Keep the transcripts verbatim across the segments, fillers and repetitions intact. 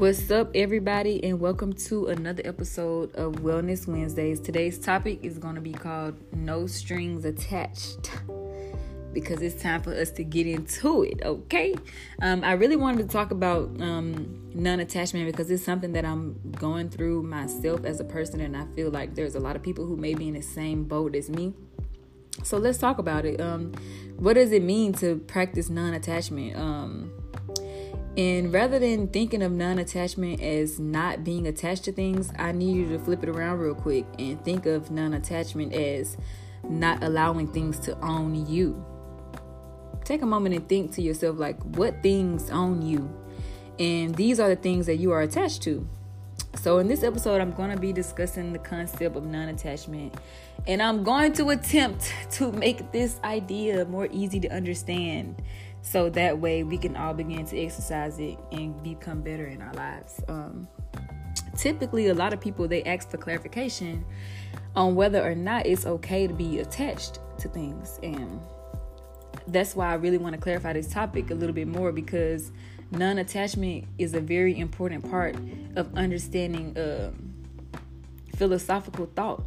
What's up, everybody, and welcome to another episode of Wellness Wednesdays. Today's topic is going to be called No Strings Attached because it's time for us to get into it, okay? Um, I really wanted to talk about um, non-attachment because it's something that I'm going through myself as a person, and I feel like there's a lot of people who may be in the same boat as me. So let's talk about it. Um, what does it mean to practice non-attachment? Um And rather than thinking of non-attachment as not being attached to things, I need you to flip it around real quick and think of non-attachment as not allowing things to own you. Take a moment and think to yourself, like, what things own you? And these are the things that you are attached to. So in this episode, I'm going to be discussing the concept of non-attachment, and I'm going to attempt to make this idea more easy to understand, so that way we can all begin to exercise it and become better in our lives. Um, typically, a lot of people, they ask for clarification on whether or not it's okay to be attached to things. And that's why I really want to clarify this topic a little bit more, because non-attachment is a very important part of understanding um, philosophical thought.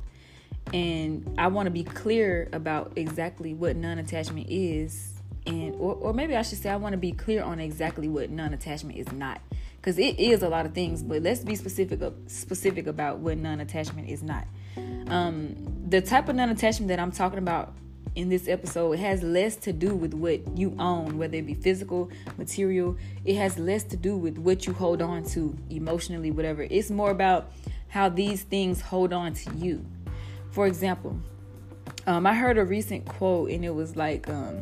And I want to be clear about exactly what non-attachment is. And or, or maybe I should say I want to be clear on exactly what non-attachment is not, because it is a lot of things. But let's be specific specific about what non-attachment is not. Um, the type of non-attachment that I'm talking about in this episode, it has less to do with what you own, whether it be physical, material. It has less to do with what you hold on to emotionally, whatever. It's more about how these things hold on to you. For example, um, I heard a recent quote, and it was like, um,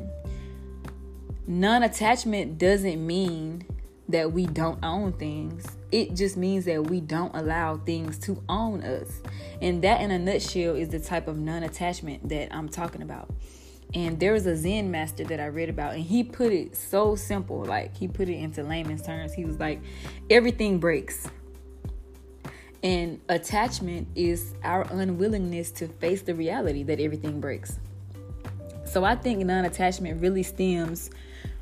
non-attachment doesn't mean that we don't own things. It just means that we don't allow things to own us. And that, in a nutshell, is the type of non-attachment that I'm talking about. And there was a Zen master that I read about, and he put it so simple. Like, he put it into layman's terms. He was like, everything breaks. And attachment is our unwillingness to face the reality that everything breaks. So I think non-attachment really stems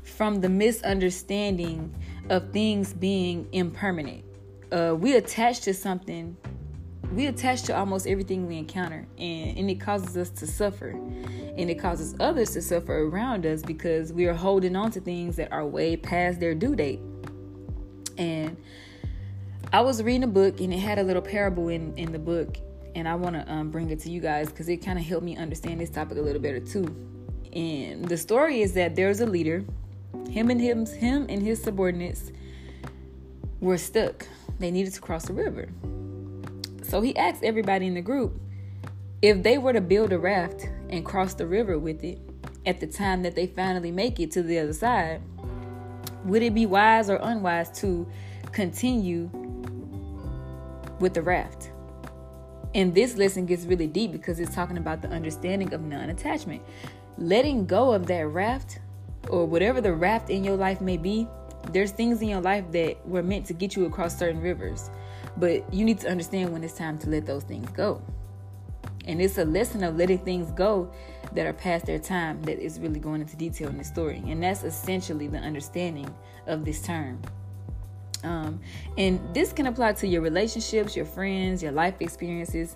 from the misunderstanding of things being impermanent. Uh, we attach to something. We attach to almost everything we encounter, and, and it causes us to suffer, and it causes others to suffer around us because we are holding on to things that are way past their due date. And I was reading a book, and it had a little parable in, in the book, and I want to um, bring it to you guys because it kind of helped me understand this topic a little better too. And the story is that there's a leader. Him and him, him and his subordinates were stuck. They needed to cross a river. So he asked everybody in the group if they were to build a raft and cross the river with it at the time that they finally make it to the other side, would it be wise or unwise to continue with the raft? And this lesson gets really deep because it's talking about the understanding of non-attachment. Letting go of that raft, or whatever the raft in your life may be. There's things in your life that were meant to get you across certain rivers, but you need to understand when it's time to let those things go. And it's a lesson of letting things go that are past their time that is really going into detail in the story. And that's essentially the understanding of this term. Um, and this can apply to your relationships, your friends, your life experiences,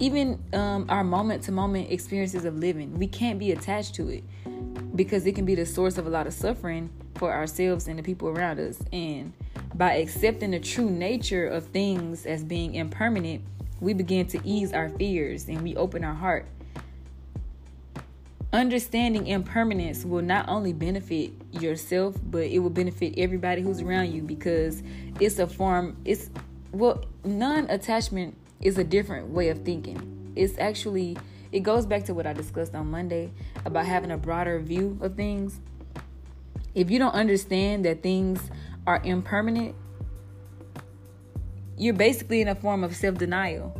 even um, our moment-to-moment experiences of living. We can't be attached to it because it can be the source of a lot of suffering for ourselves and the people around us. And by accepting the true nature of things as being impermanent, we begin to ease our fears and we open our heart. Understanding impermanence will not only benefit yourself, but it will benefit everybody who's around you, because it's a form, it's, well, non-attachment is a different way of thinking. It's actually, it goes back to what I discussed on Monday about having a broader view of things. If you don't understand that things are impermanent, you're basically in a form of self-denial.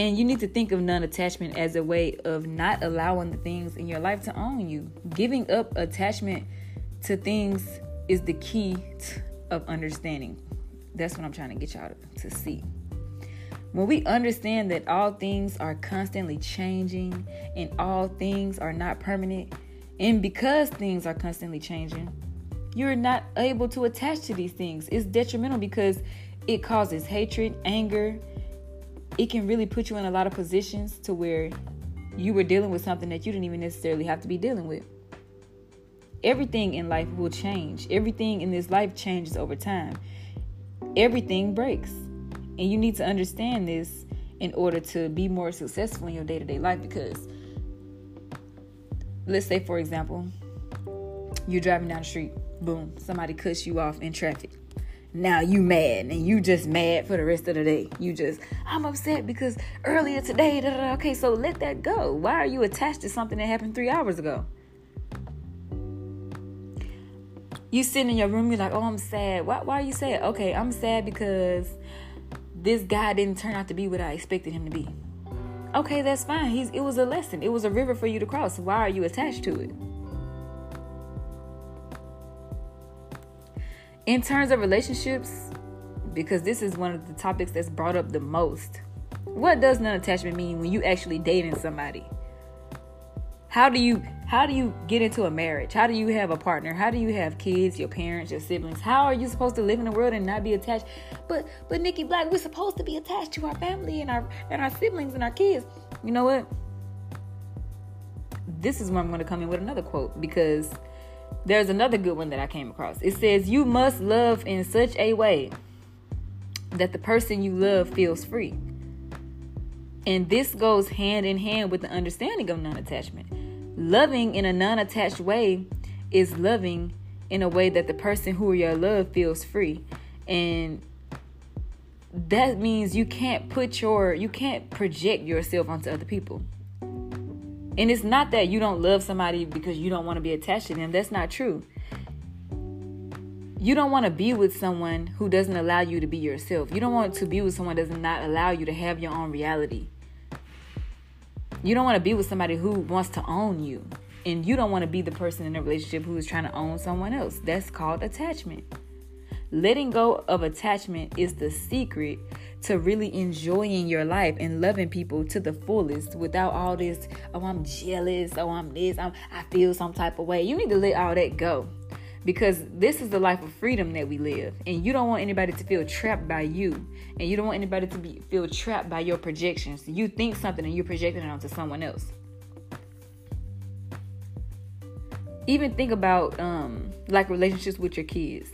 And you need to think of non-attachment as a way of not allowing the things in your life to own you. Giving up attachment to things is the key t- of understanding. That's what I'm trying to get y'all to, to see. When we understand that all things are constantly changing and all things are not permanent, and because things are constantly changing, you're not able to attach to these things. It's detrimental because it causes hatred, anger. It can really put you in a lot of positions to where you were dealing with something that you didn't even necessarily have to be dealing with. Everything in life will change. Everything in this life changes over time. Everything breaks. And you need to understand this in order to be more successful in your day-to-day life, because let's say, for example, you're driving down the street. Boom. Somebody cuts you off in traffic. Now you mad, and you just mad for the rest of the day. You just, I'm upset because earlier today, da, da, da. Okay, so let that go. Why are you attached to something that happened three hours ago? You sitting in your room, you're like, oh, I'm sad. Why, why are you sad? Okay, I'm sad because this guy didn't turn out to be what I expected him to be. Okay, that's fine. He's, it was a lesson. It was a river for you to cross. Why are you attached to it? In terms of relationships, because this is one of the topics that's brought up the most, what does non-attachment mean when you actually dating somebody? How do you how do you get into a marriage? How do you have a partner? How do you have kids, your parents, your siblings? How are you supposed to live in the world and not be attached? But but Nikki Black, we're supposed to be attached to our family and our and our siblings and our kids. You know what? This is where I'm going to come in with another quote, because there's another good one that I came across. It says, you must love in such a way that the person you love feels free. And this goes hand in hand with the understanding of non-attachment. Loving in a non-attached way is loving in a way that the person who you love feels free. And that means you can't put your, you can't project yourself onto other people. And it's not that you don't love somebody because you don't want to be attached to them. That's not true. You don't want to be with someone who doesn't allow you to be yourself. You don't want to be with someone that does not allow you to have your own reality. You don't want to be with somebody who wants to own you. And you don't want to be the person in a relationship who is trying to own someone else. That's called attachment. Letting go of attachment is the secret to really enjoying your life and loving people to the fullest without all this, oh, I'm jealous, oh, I'm this, I'm, I feel some type of way. You need to let all that go, because this is the life of freedom that we live, and you don't want anybody to feel trapped by you, and you don't want anybody to be, feel trapped by your projections. You think something and you're projecting it onto someone else. Even think about um, like relationships with your kids.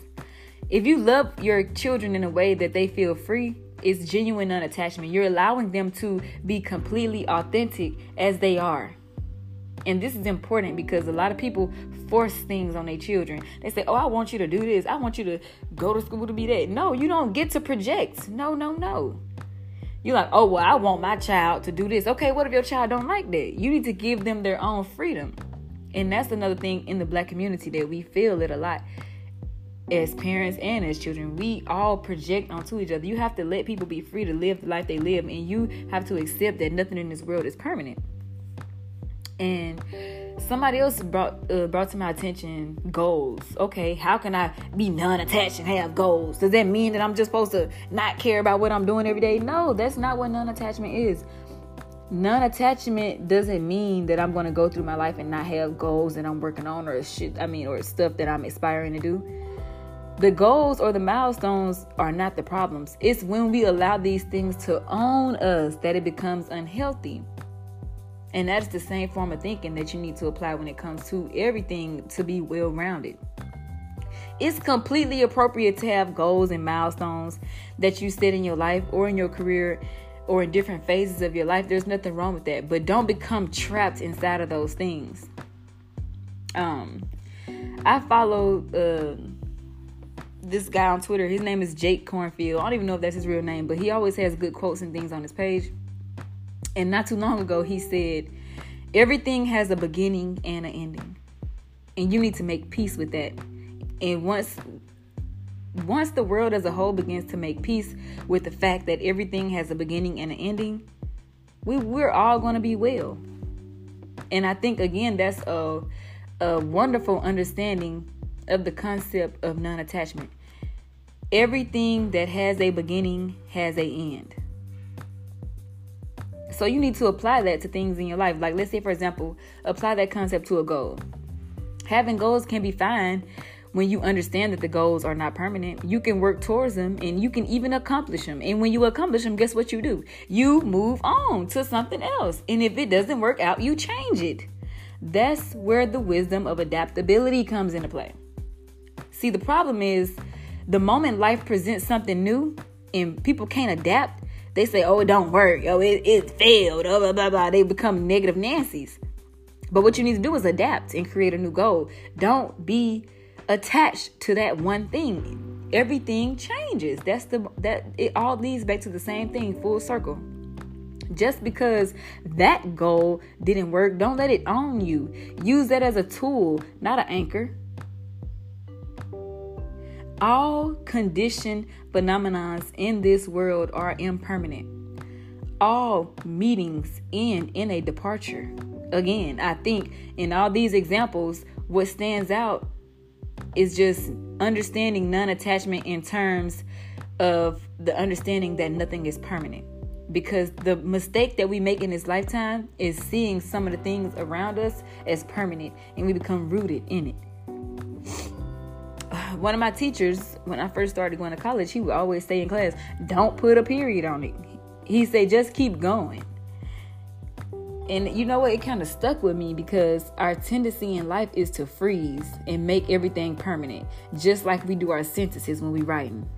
If you love your children in a way that they feel free, it's genuine non-attachment. You're allowing them to be completely authentic as they are. And this is important because a lot of people force things on their children. They say, oh, I want you to do this. I want you to go to school to be that. No, you don't get to project. No, no, no. You're like, oh, well, I want my child to do this. Okay, what if your child don't like that? You need to give them their own freedom. And that's another thing in the Black community that we feel it a lot. As parents and as children, we all project onto each other. You have to let people be free to live the life they live, and you have to accept that nothing in this world is permanent. And somebody else brought uh, brought to my attention goals. Okay, how can I be non-attached and have goals? Does that mean that I'm just supposed to not care about what I'm doing every day? No, that's not what non-attachment is. Non-attachment doesn't mean that I'm going to go through my life and not have goals that I'm working on, or shit. I mean, or stuff that I'm aspiring to do. The goals or the milestones are not the problems. It's when we allow these things to own us that it becomes unhealthy. And that's the same form of thinking that you need to apply when it comes to everything to be well-rounded. It's completely appropriate to have goals and milestones that you set in your life or in your career or in different phases of your life. There's nothing wrong with that, but don't become trapped inside of those things. Um, I follow... Uh, This guy on Twitter, his name is Jake Cornfield. I don't even know if that's his real name, but he always has good quotes and things on his page. And not too long ago, he said, everything has a beginning and an ending. And you need to make peace with that. And once, once the world as a whole begins to make peace with the fact that everything has a beginning and an ending, we, we're all going to be well. And I think, again, that's a, a wonderful understanding of the concept of non-attachment. Everything that has a beginning has a end. So you need to apply that to things in your life. Like, let's say, for example, apply that concept to a goal. Having goals can be fine when you understand that the goals are not permanent, you can work towards them and you can even accomplish them. And when you accomplish them, guess what you do? You move on to something else. And if it doesn't work out, you change it. That's where the wisdom of adaptability comes into play. See, the problem is the moment life presents something new and people can't adapt, they say, oh, it don't work. Oh, it, it failed. Oh, blah, blah, blah. They become negative Nancys. But what you need to do is adapt and create a new goal. Don't be attached to that one thing. Everything changes. That's the that it all leads back to the same thing, full circle. Just because that goal didn't work, don't let it own you. Use that as a tool, not an anchor. All conditioned phenomenons in this world are impermanent. All meetings end in a departure. Again, I think in all these examples, what stands out is just understanding non-attachment in terms of the understanding that nothing is permanent. Because the mistake that we make in this lifetime is seeing some of the things around us as permanent, and we become rooted in it. One of my teachers, when I first started going to college, he would always say in class, don't put a period on it. He said, just keep going. And you know what? It kind of stuck with me because our tendency in life is to freeze and make everything permanent, just like we do our sentences when we write them.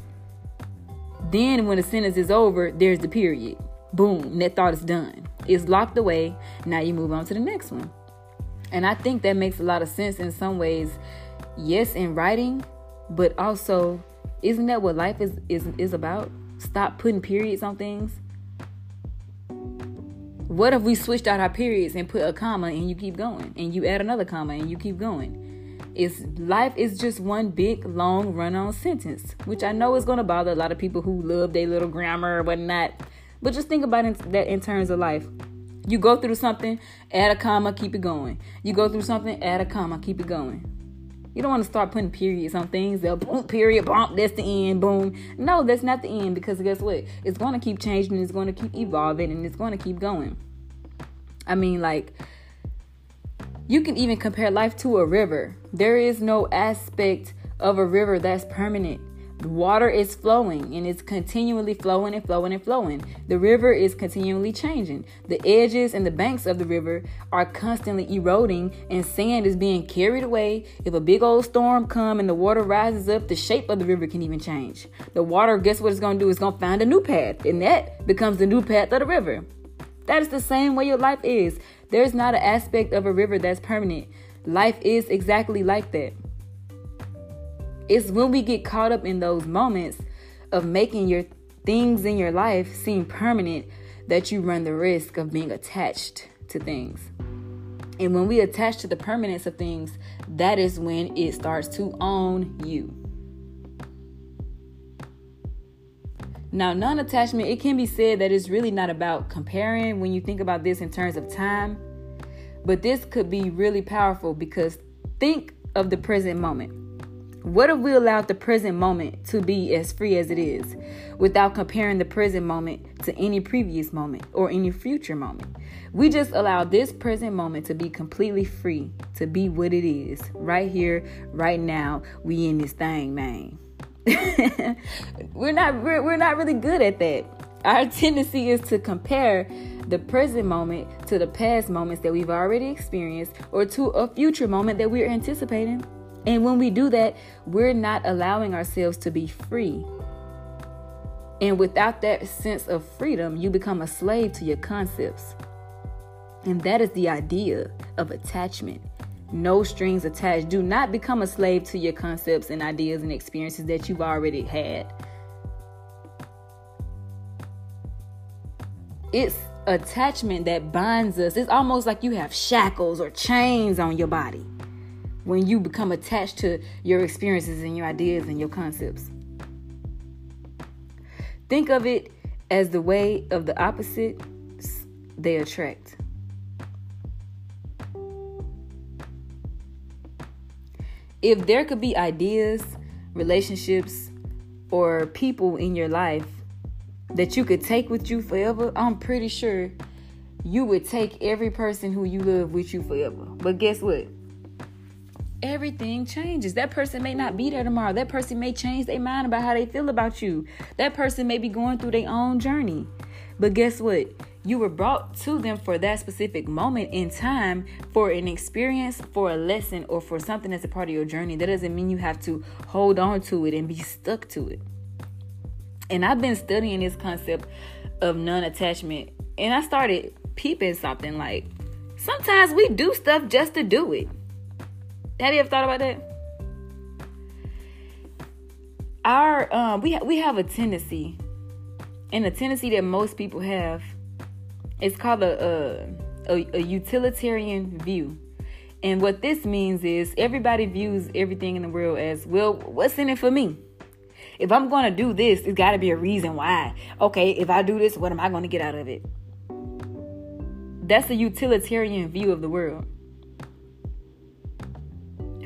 Then when the sentence is over, there's the period. Boom, that thought is done. It's locked away. Now you move on to the next one. And I think that makes a lot of sense in some ways. Yes, in writing, but also, isn't that what life is, is, is about? Stop putting periods on things. What if we switched out our periods and put a comma and you keep going, and you add another comma and you keep going? It's life is just one big, long, run-on sentence, which I know is going to bother a lot of people who love their little grammar or whatnot. But just think about it, that in terms of life. You go through something, add a comma, keep it going. You go through something, add a comma, keep it going. You don't want to start putting periods on things. They'll boom, period, bump, that's the end, boom. No, that's not the end, because guess what? It's going to keep changing, it's going to keep evolving, and it's going to keep going. I mean, like, you can even compare life to a river. There is no aspect of a river that's permanent. The water is flowing, and it's continually flowing and flowing and flowing. The river is continually changing. The edges and the banks of the river are constantly eroding, and sand is being carried away. If a big old storm comes and the water rises up, the shape of the river can even change. The water, guess what it's going to do? It's going to find a new path, and that becomes the new path of the river. That is the same way your life is. There's not an aspect of a river that's permanent. Life is exactly like that. It's when we get caught up in those moments of making your things in your life seem permanent that you run the risk of being attached to things. And when we attach to the permanence of things, that is when it starts to own you. Now, non-attachment, it can be said that it's really not about comparing when you think about this in terms of time. But this could be really powerful because think of the present moment. What if we allowed the present moment to be as free as it is without comparing the present moment to any previous moment or any future moment? We just allow this present moment to be completely free, to be what it is right here, right now. We in this thing, man. we're not we're, we're not really good at that. Our tendency is to compare the present moment to the past moments that we've already experienced or to a future moment that we're anticipating. And when we do that, we're not allowing ourselves to be free. And without that sense of freedom, you become a slave to your concepts. And that is the idea of attachment. No strings attached. Do not become a slave to your concepts and ideas and experiences that you've already had. It's attachment that binds us. It's almost like you have shackles or chains on your body when you become attached to your experiences and your ideas and your concepts. Think of it as the way of the opposite they attract. If there could be ideas, relationships, or people in your life that you could take with you forever, I'm pretty sure you would take every person who you love with you forever. But guess what? Everything changes. That person may not be there tomorrow. That person may change their mind about how they feel about you. That person may be going through their own journey. But guess what? You were brought to them for that specific moment in time, for an experience, for a lesson, or for something that's a part of your journey. That doesn't mean you have to hold on to it and be stuck to it. And I've been studying this concept of non-attachment. And I started peeping something like, sometimes we do stuff just to do it. Have you ever thought about that? Our um, we, ha- we have a tendency, and a tendency that most people have, it's called a, a, a, a utilitarian view. And what this means is everybody views everything in the world as, well, what's in it for me? If I'm going to do this, it's got to be a reason why. Okay, if I do this, what am I going to get out of it? That's a utilitarian view of the world.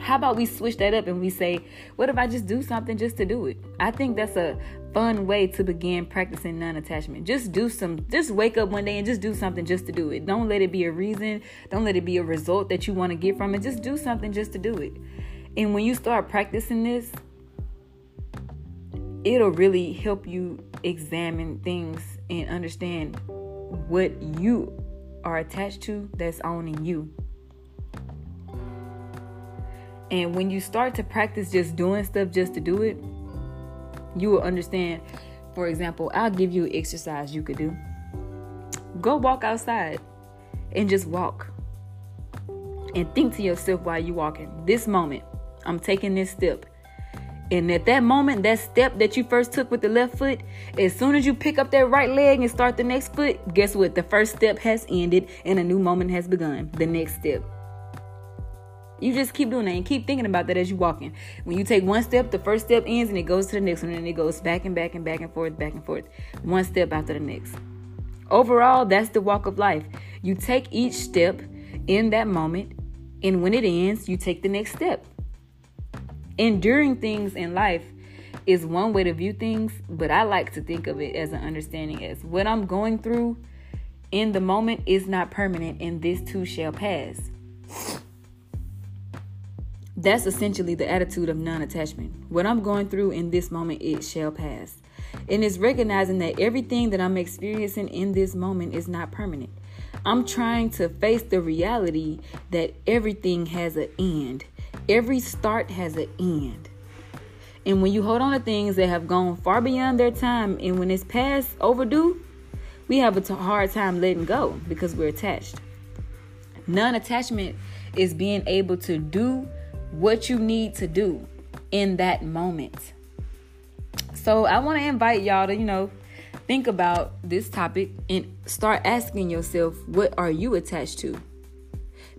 How about we switch that up and we say, what if I just do something just to do it? I think that's a fun way to begin practicing non-attachment. Just do some, just wake up one day and just do something just to do it. Don't let it be a reason. Don't let it be a result that you want to get from it. Just do something just to do it. And when you start practicing this, it'll really help you examine things and understand what you are attached to that's owning you. And when you start to practice just doing stuff just to do it, you will understand. For example, I'll give you an exercise you could do. Go walk outside and just walk. And think to yourself while you're walking, this moment, I'm taking this step. And at that moment, that step that you first took with the left foot, as soon as you pick up that right leg and start the next foot, guess what? The first step has ended and a new moment has begun. The next step. You just keep doing that and keep thinking about that as you're walking. When you take one step, the first step ends and it goes to the next one. And it goes back and back and back and forth, back and forth. One step after the next. Overall, that's the walk of life. You take each step in that moment. And when it ends, you take the next step. Enduring things in life is one way to view things. But I like to think of it as an understanding as what I'm going through in the moment is not permanent. And this too shall pass. That's essentially the attitude of non-attachment. What I'm going through in this moment, it shall pass. And it's recognizing that everything that I'm experiencing in this moment is not permanent. I'm trying to face the reality that everything has an end. Every start has an end. And when you hold on to things that have gone far beyond their time, and when it's past overdue, we have a hard time letting go because we're attached. Non-attachment is being able to do what you need to do in that moment. So I want to invite y'all to, you know, think about this topic and start asking yourself, what are you attached to?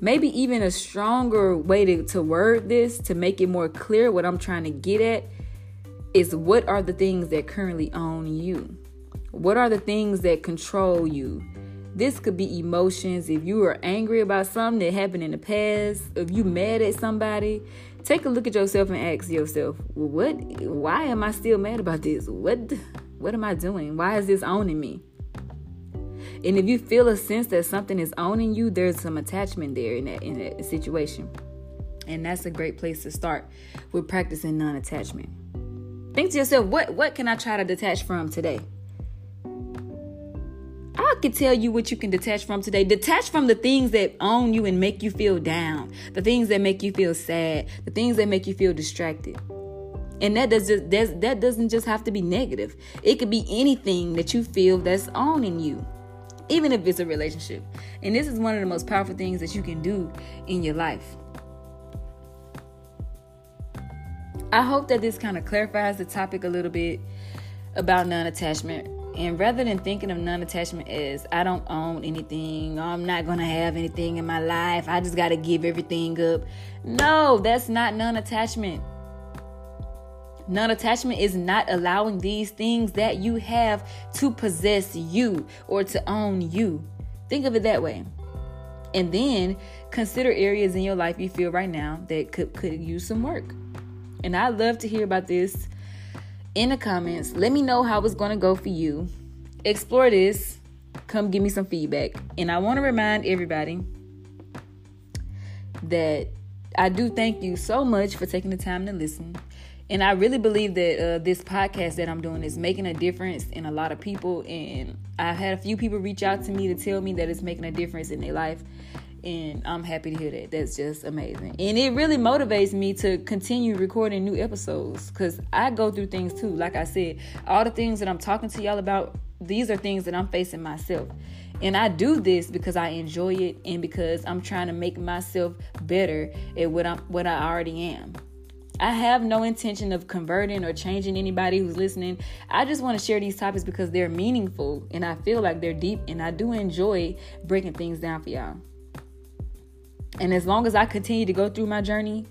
Maybe even a stronger way to, to word this, to make it more clear what I'm trying to get at, is what are the things that currently own you? What are the things that control you? This could be emotions. If you are angry about something that happened in the past, if you mad at somebody, take a look at yourself and ask yourself, what, why am I still mad about this? What, what am I doing? Why is this owning me? And if you feel a sense that something is owning you, there's some attachment there in that, in that situation. And that's a great place to start with practicing non-attachment. Think to yourself, what, what can I try to detach from today? I can tell you what you can detach from today. Detach from the things that own you and make you feel down. The things that make you feel sad. The things that make you feel distracted. And that, does just, that, that doesn't just have to be negative. It could be anything that you feel that's owning you. Even if it's a relationship. And this is one of the most powerful things that you can do in your life. I hope that this kind of clarifies the topic a little bit about non-attachment. And rather than thinking of non-attachment as I don't own anything, I'm not going to have anything in my life, I just got to give everything up. No, that's not non-attachment. Non-attachment is not allowing these things that you have to possess you or to own you. Think of it that way. And then consider areas in your life you feel right now that could, could use some work. And I'd love to hear about this in the comments. Let me know how it's going to go for you. Explore this. Come give me some feedback. And I want to remind everybody that I do thank you so much for taking the time to listen. And I really believe that uh, this podcast that I'm doing is making a difference in a lot of people. And I've had a few people reach out to me to tell me that it's making a difference in their life. And I'm happy to hear that. That's just amazing. And it really motivates me to continue recording new episodes, because I go through things too. Like I said, all the things that I'm talking to y'all about, these are things that I'm facing myself. And I do this because I enjoy it and because I'm trying to make myself better at what I'm, what I already am. I have no intention of converting or changing anybody who's listening. I just want to share these topics because they're meaningful and I feel like they're deep, and I do enjoy breaking things down for y'all. And as long as I continue to go through my journey,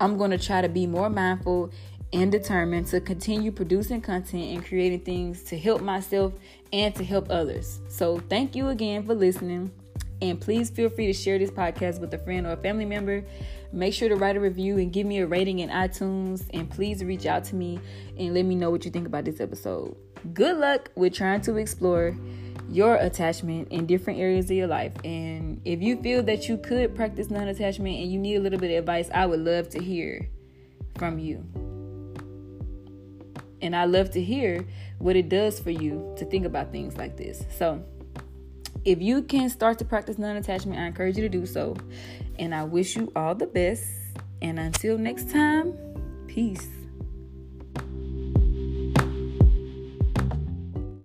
I'm going to try to be more mindful and determined to continue producing content and creating things to help myself and to help others. So thank you again for listening. And please feel free to share this podcast with a friend or a family member. Make sure to write a review and give me a rating in iTunes. And please reach out to me and let me know what you think about this episode. Good luck with trying to explore your attachment in different areas of your life. And if you feel that you could practice non-attachment and you need a little bit of advice, I would love to hear from you. And I love to hear what it does for you to think about things like this. So if you can start to practice non-attachment, I encourage you to do so. And I wish you all the best. And until next time, peace.